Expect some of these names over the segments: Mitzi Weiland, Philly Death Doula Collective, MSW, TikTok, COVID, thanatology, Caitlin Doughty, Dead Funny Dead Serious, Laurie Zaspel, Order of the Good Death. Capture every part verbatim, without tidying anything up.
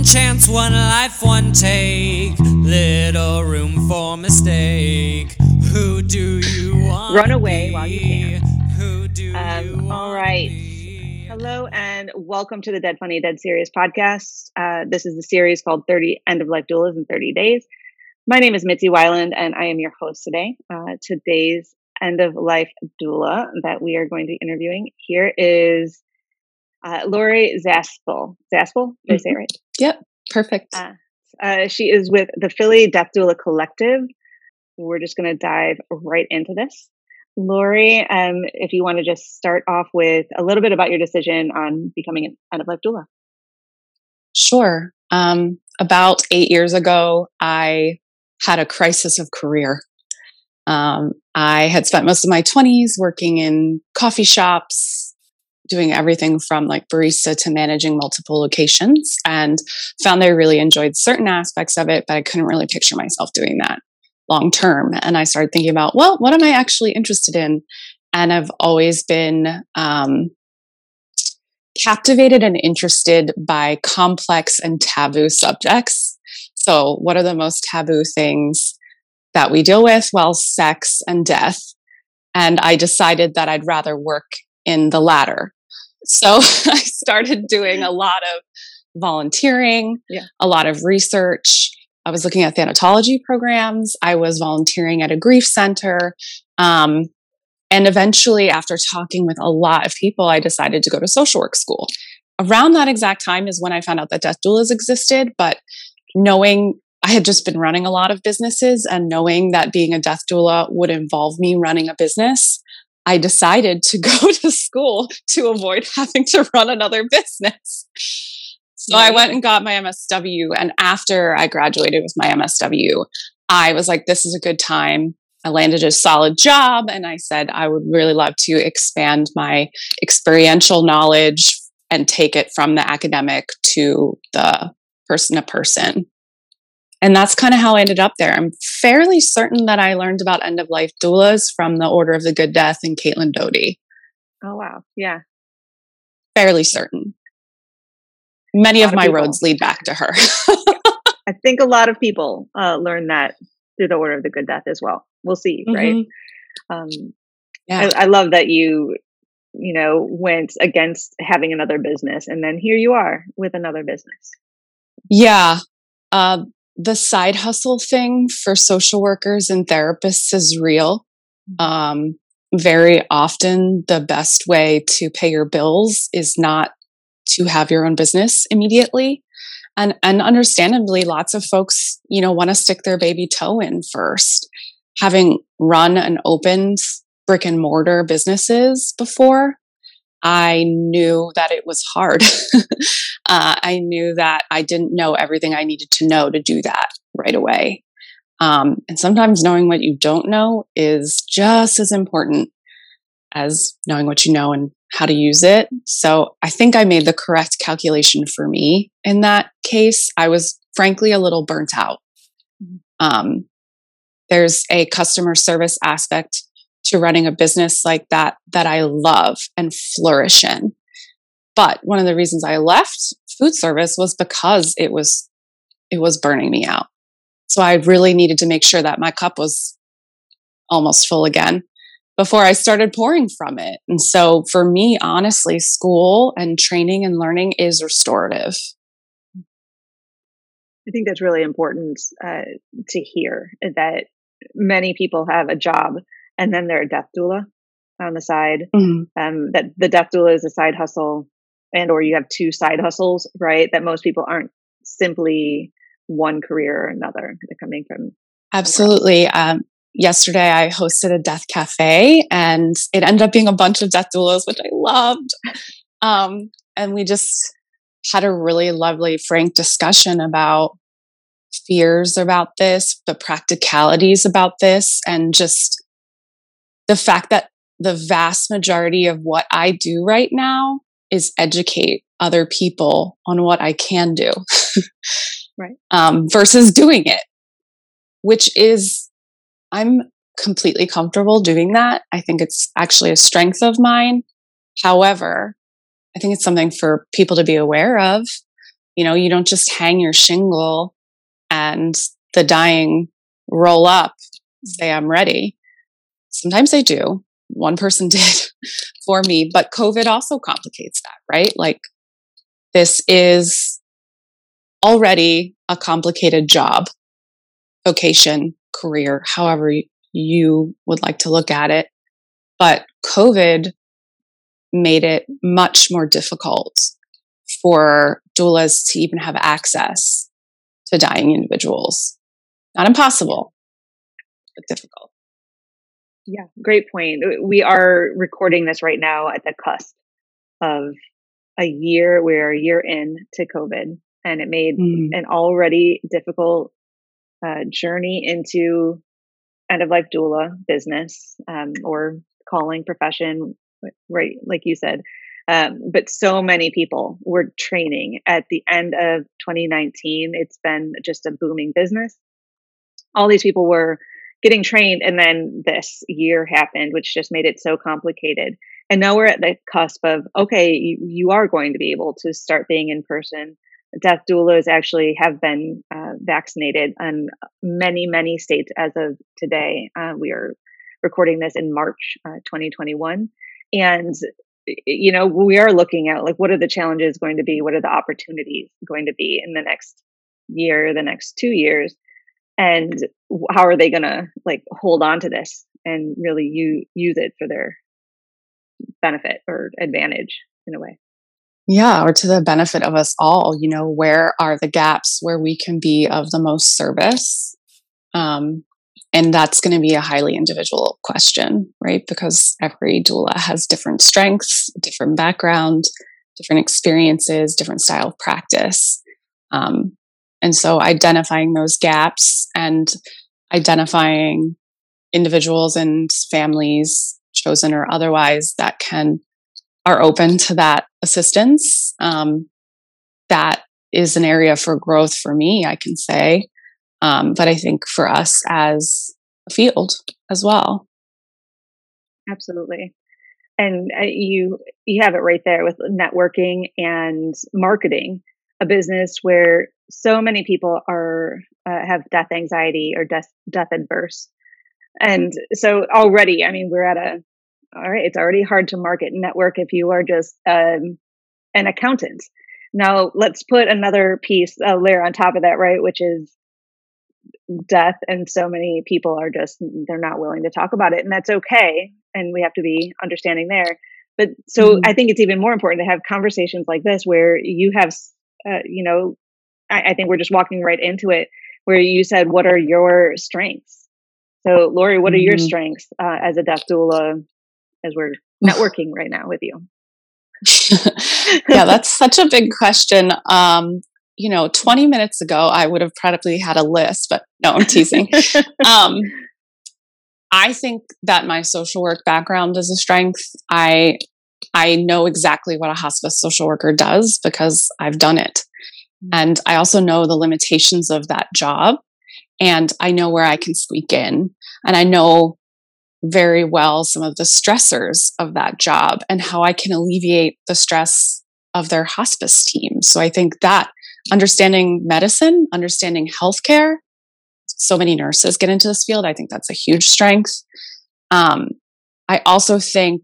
One chance, one life, one take. Little room for mistake. Who do you want? Run away while you can. Who do um, you all right. Be? Hello and welcome to the Dead Funny Dead Serious podcast. Uh, this is the series called thirty End-of-Life Doulas in thirty Days. My name is Mitzi Weiland and I am your host today. Uh, today's end-of-life doula that we are going to be interviewing here is Uh, Laurie Zaspel. Zaspel? Did I say it right? Yep. Perfect. Uh, uh, she is with the Philly Death Doula Collective. We're just going to dive right into this. Laurie, um, if you want to just start off with a little bit about your decision on becoming an end-of-life doula. Sure. Um, about eight years ago, I had a crisis of career. Um, I had spent most of my twenties working in coffee shops, doing everything from like barista to managing multiple locations, and found that I really enjoyed certain aspects of it, but I couldn't really picture myself doing that long term. And I started thinking about, well, what am I actually interested in? And I've always been um, captivated and interested by complex and taboo subjects. So what are the most taboo things that we deal with? Well, sex and death. And I decided that I'd rather work in the latter. So I started doing a lot of volunteering, yeah. a lot of research. I was looking at thanatology programs. I was volunteering at a grief center. Um, and eventually, after talking with a lot of people, I decided to go to social work school. Around that exact time is when I found out that death doulas existed. But knowing I had just been running a lot of businesses and knowing that being a death doula would involve me running a business, I decided to go to school to avoid having to run another business. So I went and got my M S W. And after I graduated with my M S W, I was like, this is a good time. I landed a solid job. And I said, I would really love to expand my experiential knowledge and take it from the academic to the person to person. And that's kind of how I ended up there. I'm fairly certain that I learned about end-of-life doulas from the Order of the Good Death and Caitlin Doughty. Oh, wow. Yeah. Fairly certain. Many of my people. roads lead back to her. I think a lot of people uh, learn that through the Order of the Good Death as well. We'll see, mm-hmm. right? Um, yeah. I, I love that you, you know, went against having another business, and then here you are with another business. Yeah. Uh, The side hustle thing for social workers and therapists is real. Um, very often, the best way to pay your bills is not to have your own business immediately. And, and understandably, lots of folks, you know, want to stick their baby toe in first. Having run and opened brick and mortar businesses before, I knew that it was hard. uh, I knew that I didn't know everything I needed to know to do that right away. Um, and sometimes knowing what you don't know is just as important as knowing what you know and how to use it. So I think I made the correct calculation for me in that case. I was frankly a little burnt out. Um, there's a customer service aspect to running a business like that, that I love and flourish in. But one of the reasons I left food service was because it was, it was burning me out. So I really needed to make sure that my cup was almost full again before I started pouring from it. And so for me, honestly, school and training and learning is restorative. I think that's really important uh, to hear, that many people have a job and then they're a death doula on the side. Mm-hmm. Um, that the death doula is a side hustle, and or you have two side hustles, right? That most people aren't simply one career or another. They're coming from absolutely. Um, yesterday, I hosted a death cafe, and it ended up being a bunch of death doulas, which I loved. Um, and we just had a really lovely, frank discussion about fears about this, the practicalities about this, and just the fact that the vast majority of what I do right now is educate other people on what I can do, right? Um, versus doing it, which is, I'm completely comfortable doing that. I think it's actually a strength of mine. However, I think it's something for people to be aware of. You know, you don't just hang your shingle and the dying roll up, say, I'm ready. Sometimes they do. One person did for me, but COVID also complicates that, right? Like, this is already a complicated job, vocation, career, however you would like to look at it. But COVID made it much more difficult for doulas to even have access to dying individuals. Not impossible, but difficult. Yeah, great point. We are recording this right now at the cusp of a year. We're a year in to COVID, and it made mm-hmm. an already difficult uh, journey into end-of-life doula business um, or calling profession, right? Like you said. Um, but so many people were training at the end of twenty nineteen. It's been just a booming business. All these people were getting trained, and then this year happened, which just made it so complicated. And now we're at the cusp of, okay, you, you are going to be able to start being in person. Death doulas actually have been uh, vaccinated in many, many states as of today. Uh, we are recording this in March uh, twenty twenty-one. And you know, we are looking at, like, what are the challenges going to be? What are the opportunities going to be in the next year, the next two years? And how are they going to, like, hold on to this and really u- use it for their benefit or advantage in a way? Yeah, or to the benefit of us all. You know, where are the gaps where we can be of the most service? Um, And that's going to be a highly individual question, right? Because every doula has different strengths, different background, different experiences, different style of practice. Um, and so identifying those gaps and identifying individuals and families, chosen or otherwise, that can are open to that assistance. Um, that is an area for growth for me, I can say. Um, but I think for us as a field as well. Absolutely. And uh, you you have it right there with networking and marketing, a business where so many people are uh, have death anxiety or death, death adverse. And so already, I mean, we're at a, all right, it's already hard to market and network if you are just um, an accountant. Now, let's put another piece, a layer on top of that, right, which is death. And so many people are just, they're not willing to talk about it, and that's okay. And we have to be understanding there. But so mm-hmm. I think it's even more important to have conversations like this, where you have, uh, you know, I, I think we're just walking right into it, where you said, what are your strengths? So Laurie, what mm-hmm. are your strengths uh, as a death doula, as we're networking right now with you? Yeah, that's such a big question. Um, You know, twenty minutes ago, I would have probably had a list, but no, I'm teasing. um, I think that my social work background is a strength. I I know exactly what a hospice social worker does because I've done it. Mm-hmm. And I also know the limitations of that job. And I know where I can squeak in. And I know very well some of the stressors of that job and how I can alleviate the stress of their hospice team. So I think that understanding medicine, understanding healthcare. So many nurses get into this field. I think that's a huge strength. Um, I also think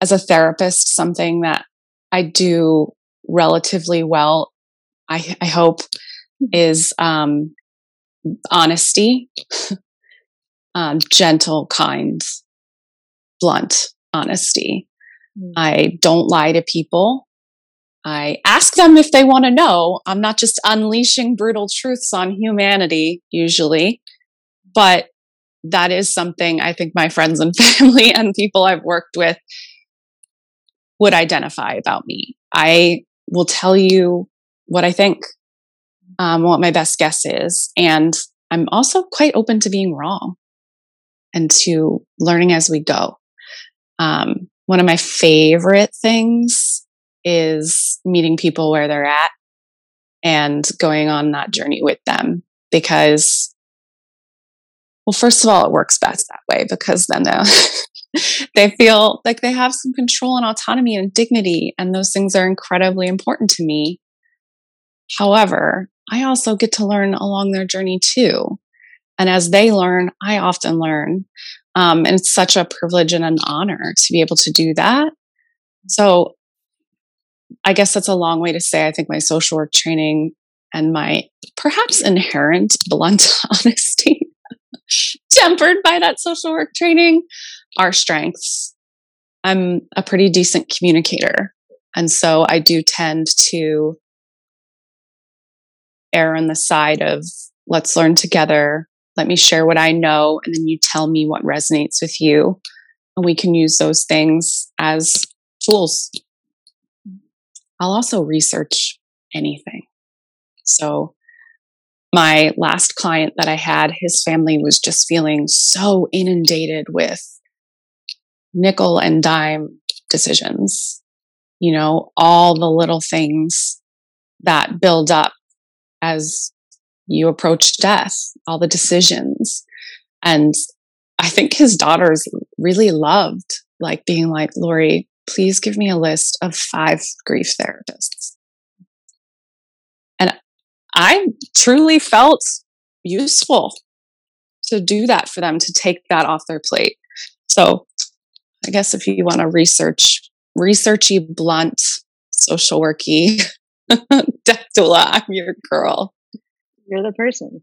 as a therapist, something that I do relatively well, I, I hope, is um, honesty, um, gentle, kind, blunt honesty. Mm. I don't lie to people. I ask them if they want to know. I'm not just unleashing brutal truths on humanity usually, but that is something I think my friends and family and people I've worked with would identify about me. I will tell you what I think, um, what my best guess is. And I'm also quite open to being wrong and to learning as we go. Um, one of my favorite things is meeting people where they're at and going on that journey with them, because, well, first of all, it works best that way, because then They feel like they have some control and autonomy and dignity, and those things are incredibly important to me. However, I also get to learn along their journey too. And as they learn, I often learn. Um, and it's such a privilege and an honor to be able to do that. So I guess that's a long way to say I think my social work training and my perhaps inherent blunt honesty tempered by that social work training are strengths. I'm a pretty decent communicator. And so I do tend to err on the side of let's learn together. Let me share what I know. And then you tell me what resonates with you. And we can use those things as tools. I'll also research anything. So my last client that I had, his family was just feeling so inundated with nickel and dime decisions, you know, all the little things that build up as you approach death, all the decisions. And I think his daughters really loved like being like, Laurie, please give me a list of five grief therapists. And I truly felt useful to do that for them, to take that off their plate. So I guess if you want to research, researchy, blunt, social worky, death doula, I'm your girl. You're the person.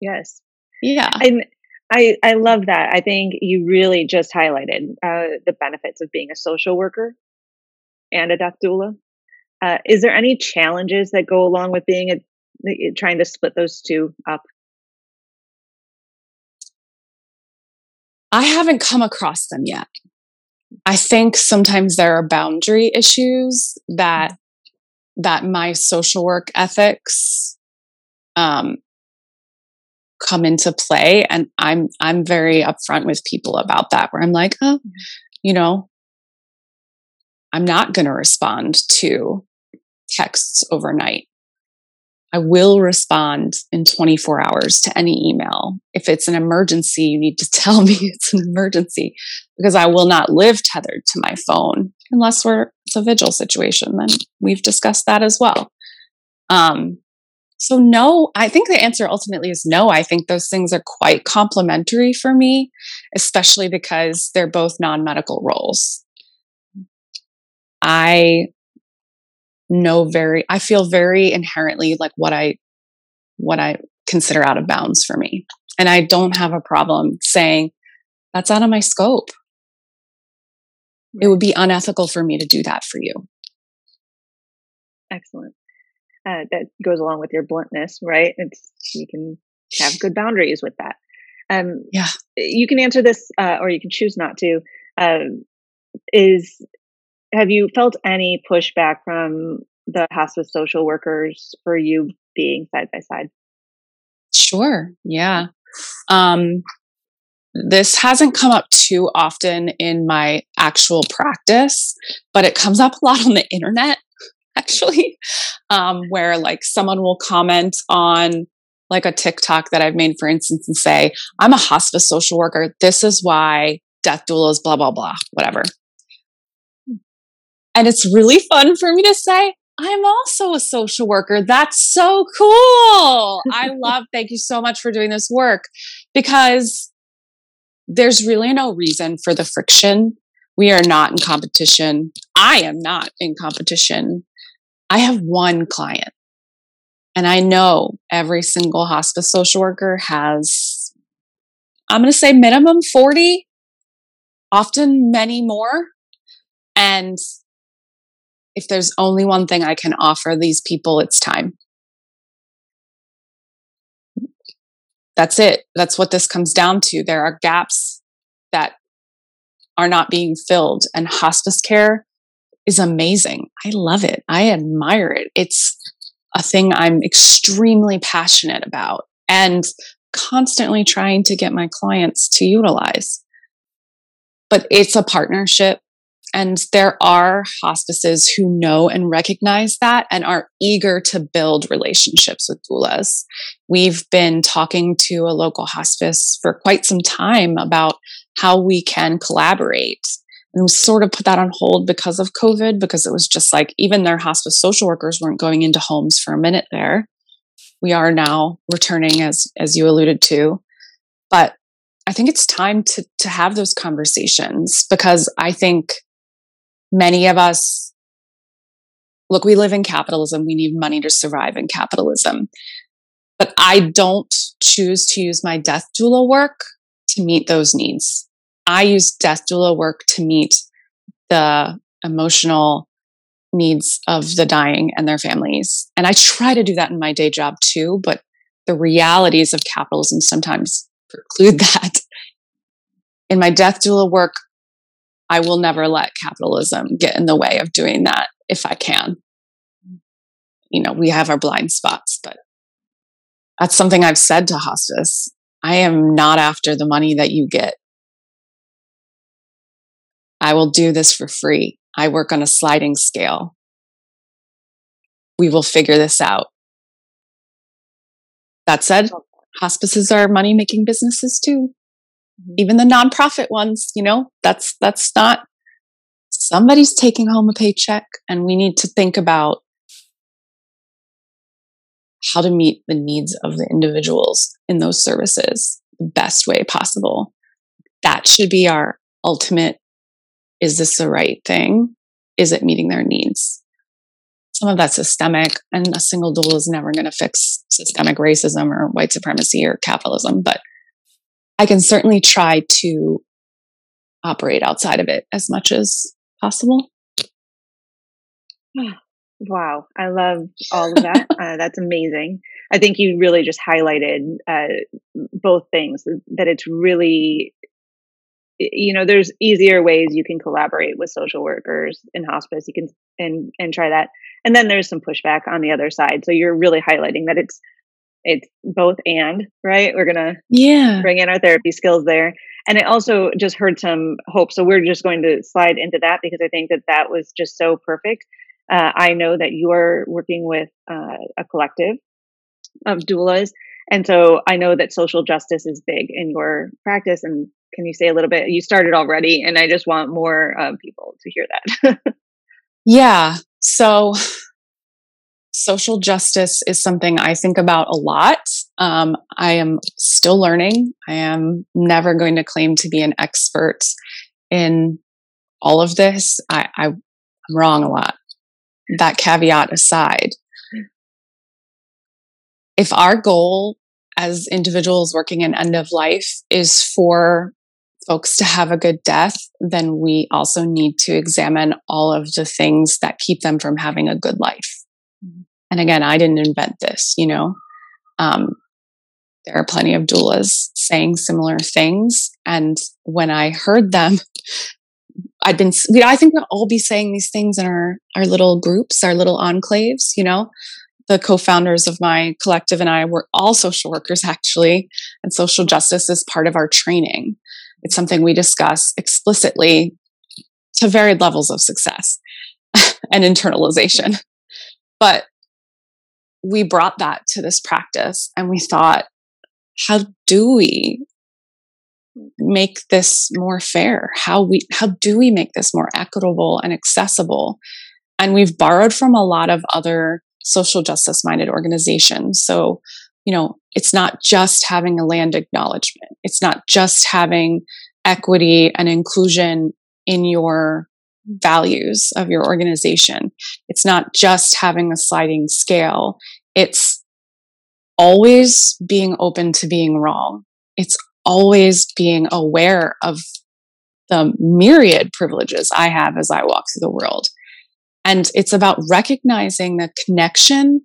Yes. Yeah. And I, I love that. I think you really just highlighted uh, the benefits of being a social worker and a death doula. Uh, is there any challenges that go along with being a, trying to split those two up? I haven't come across them yet. I think sometimes there are boundary issues that that my social work ethics um, come into play, and I'm I'm very upfront with people about that. Where I'm like, oh, you know, I'm not going to respond to texts overnight. I will respond in twenty-four hours to any email. If it's an emergency, you need to tell me it's an emergency, because I will not live tethered to my phone unless we're it's a vigil situation. Then we've discussed that as well. Um, so no, I think the answer ultimately is no. I think those things are quite complementary for me, especially because they're both non-medical roles. I know very, I feel very inherently like what I, what I consider out of bounds for me. And I don't have a problem saying that's out of my scope. It would be unethical for me to do that for you. Excellent. Uh, that goes along with your bluntness, right? It's, you can have good boundaries with that. Um, yeah. You can answer this, uh, or you can choose not to, um, is, have you felt any pushback from the hospice social workers for you being side by side? Sure. Yeah. Um, this hasn't come up too often in my actual practice, but it comes up a lot on the internet, actually, um, where like someone will comment on like a TikTok that I've made, for instance, and say, I'm a hospice social worker. This is why death doulas, blah, blah, blah, whatever. And it's really fun for me to say, I'm also a social worker. That's so cool. I love, thank you so much for doing this work, because there's really no reason for the friction. We are not in competition. I am not in competition. I have one client, and I know every single hospice social worker has, I'm going to say minimum forty, often many more. And if there's only one thing I can offer these people, it's time. That's it. That's what this comes down to. There are gaps that are not being filled, and hospice care is amazing. I love it. I admire it. It's a thing I'm extremely passionate about and constantly trying to get my clients to utilize. But it's a partnership. And there are hospices who know and recognize that and are eager to build relationships with doulas. We've been talking to a local hospice for quite some time about how we can collaborate. And we sort of put that on hold because of COVID, because it was just like even their hospice social workers weren't going into homes for a minute there. We are now returning, as as you alluded to. But I think it's time to to have those conversations, because I think many of us, look, we live in capitalism. We need money to survive in capitalism. But I don't choose to use my death doula work to meet those needs. I use death doula work to meet the emotional needs of the dying and their families. And I try to do that in my day job too, but the realities of capitalism sometimes preclude that. In my death doula work, I will never let capitalism get in the way of doing that if I can. You know, we have our blind spots, but that's something I've said to hospice. I am not after the money that you get. I will do this for free. I work on a sliding scale. We will figure this out. That said, hospices are money-making businesses too. Even the nonprofit ones, you know, that's, that's not, somebody's taking home a paycheck, and we need to think about how to meet the needs of the individuals in those services the best way possible. That should be our ultimate, is this the right thing? Is it meeting their needs? Some of that's systemic, and a single doula is never going to fix systemic racism or white supremacy or capitalism, but I can certainly try to operate outside of it as much as possible. Wow. I love all of that. uh, that's amazing. I think you really just highlighted uh, both things, that it's really, you know, there's easier ways you can collaborate with social workers in hospice. You can, and, and try that. And then there's some pushback on the other side. So you're really highlighting that it's, It's both and, right? We're going to yeah. bring in our therapy skills there. And I also just heard some hope. So we're just going to slide into that, because I think that that was just so perfect. Uh, I know that you are working with uh, a collective of doulas. And so I know that social justice is big in your practice. And can you say a little bit? You started already, and I just want more uh, people to hear that. yeah. So... Social justice is something I think about a lot. Um, I am still learning. I am never going to claim to be an expert in all of this. I, I, I'm wrong a lot. That caveat aside, if our goal as individuals working in end of life is for folks to have a good death, then we also need to examine all of the things that keep them from having a good life. And again, I didn't invent this, you know, um, there are plenty of doulas saying similar things. And when I heard them, I'd been, you know, I think we'll all be saying these things in our, our little groups, our little enclaves, you know. The co-founders of my collective and I were all social workers, actually. And social justice is part of our training. It's something we discuss explicitly to varied levels of success and internalization. But we brought that to this practice, and we thought, how do we make this more fair? How we, how do we make this more equitable and accessible? And we've borrowed from a lot of other social justice minded organizations. So, you know, it's not just having a land acknowledgement. It's not just having equity and inclusion in your values of your organization. It's not just having a sliding scale. It's always being open to being wrong. It's always being aware of the myriad privileges I have as I walk through the world. And it's about recognizing the connection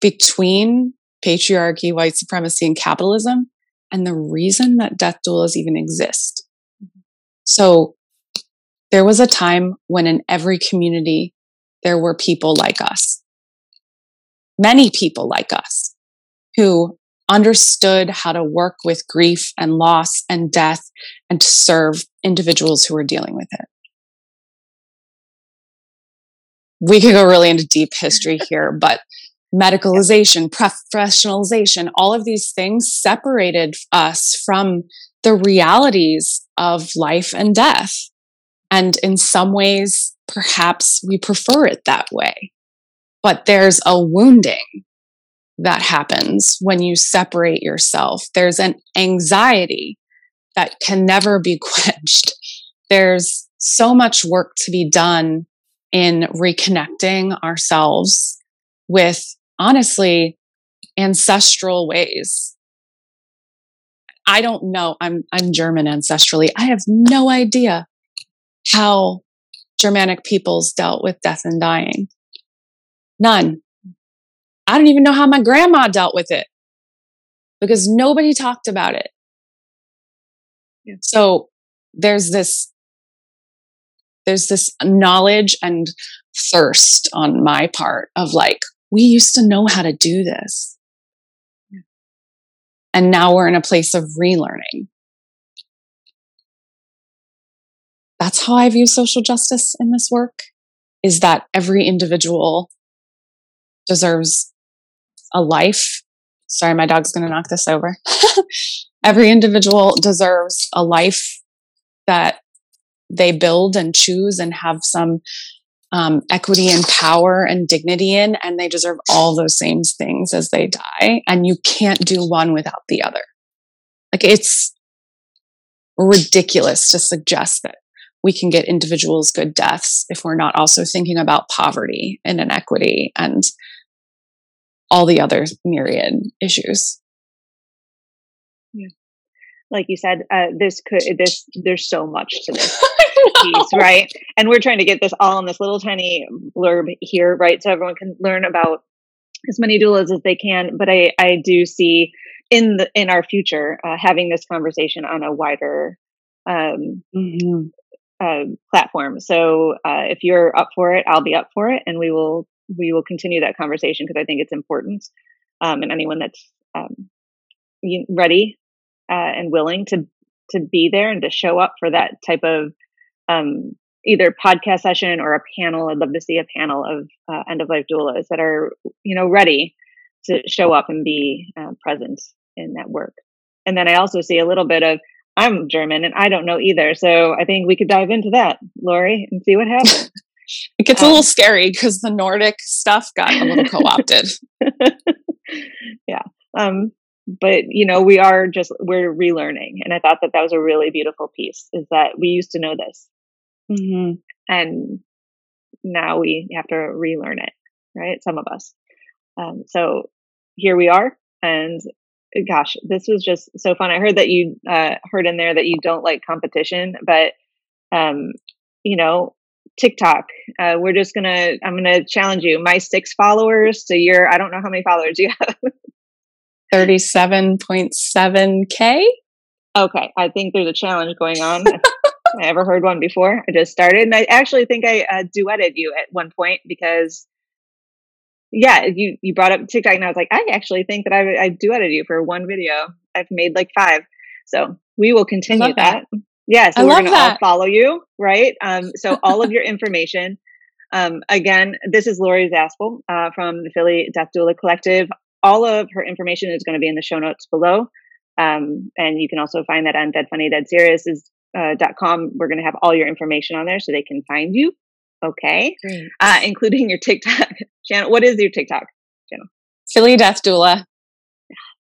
between patriarchy, white supremacy, and capitalism, and the reason that death doulas even exist. So there was a time when in every community, there were people like us, many people like us, who understood how to work with grief and loss and death and to serve individuals who were dealing with it. we could go really into deep history here, but medicalization, professionalization, all of these things separated us from the realities of life and death. And in some ways, perhaps we prefer it that way. But there's a wounding that happens when you separate yourself. There's an anxiety that can never be quenched. There's so much work to be done in reconnecting ourselves with, honestly, ancestral ways. I don't know. I'm I'm German ancestrally. I have no idea how Germanic peoples dealt with death and dying. None. I don't even know how my grandma dealt with it because nobody talked about it. Yeah. So there's this, there's this knowledge and thirst on my part of like, we used to know how to do this. Yeah. And now we're in a place of relearning. That's how I view social justice in this work, is that every individual deserves a life. Sorry, my dog's going to knock this over. Every individual deserves a life that they build and choose and have some um, equity and power and dignity in, and they deserve all those same things as they die. And you can't do one without the other. Like, it's ridiculous to suggest that we can get individuals good deaths if we're not also thinking about poverty and inequity and all the other myriad issues. Yeah. Like you said, uh, this could, this, there's so much to this piece, right? And we're trying to get this all in this little tiny blurb here, right? So everyone can learn about as many doulas as they can. But I, I do see in the, in our future, uh, having this conversation on a wider, um, mm-hmm. Uh, platform. So uh, if you're up for it, I'll be up for it, and we will we will continue that conversation because I think it's important. Um, and anyone that's um, ready uh, and willing to to be there and to show up for that type of um, either podcast session or a panel, I'd love to see a panel of uh, end of life doulas that are you know ready to show up and be uh, present in that work. And then I also see a little bit of, I'm German and I don't know either. So I think we could dive into that, Laurie, and see what happens. It gets um, a little scary because the Nordic stuff got a little co-opted. yeah. Um, but, you know, we are just, we're relearning. And I thought that that was a really beautiful piece, is that we used to know this. Mm-hmm. And now we have to relearn it, right? Some of us. Um, so here we are. And gosh, this was just so fun. I heard that you uh, heard in there that you don't like competition, but, um, you know, TikTok, uh, we're just going to, I'm going to challenge you, my six followers to your, I don't know how many followers you have. thirty-seven point seven K. Okay. I think there's a challenge going on. I ever heard one before. I just started. And I actually think I uh, duetted you at one point because Yeah, you, you brought up TikTok, and I was like, I actually think that I, I duetted you for one video. I've made like five. So we will continue that. that. Yeah, so I we're going to all follow you, right? Um, so all of your information. Um, again, this is Laurie Zaspel uh, from the Philly Death Doula Collective. All of her information is going to be in the show notes below. Um, and you can also find that on Dead Funny Dead Serious is, uh, dot com. We're going to have all your information on there so they can find you. Okay. Great. Uh, including your TikTok channel. What is your TikTok channel? Philly Death Doula.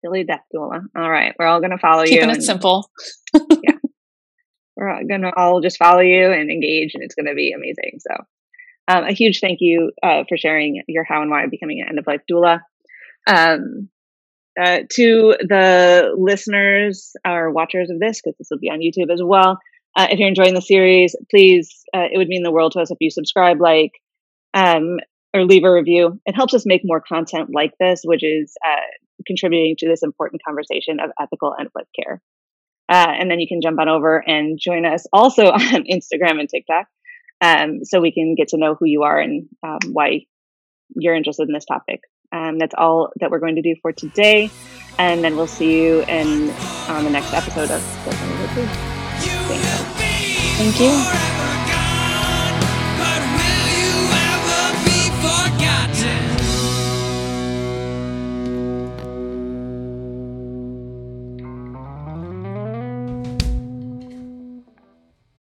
Philly Death Doula. All right. We're all going to follow Keeping you. Keeping it and, simple. yeah. We're going to all just follow you and engage, and it's going to be amazing. So um, a huge thank you uh, for sharing your how and why of becoming an end-of-life doula. Um, uh, to the listeners or watchers of this, because this will be on YouTube as well, Uh, if you're enjoying the series, please, uh, it would mean the world to us if you subscribe, like, um, or leave a review. It helps us make more content like this, which is uh, contributing to this important conversation of ethical end-of-life care. Uh, and then you can jump on over and join us also on Instagram and TikTok um, so we can get to know who you are and um, why you're interested in this topic. Um, that's all that we're going to do for today. And then we'll see you in on the next episode of Dead Funny Dead Serious. Thank you.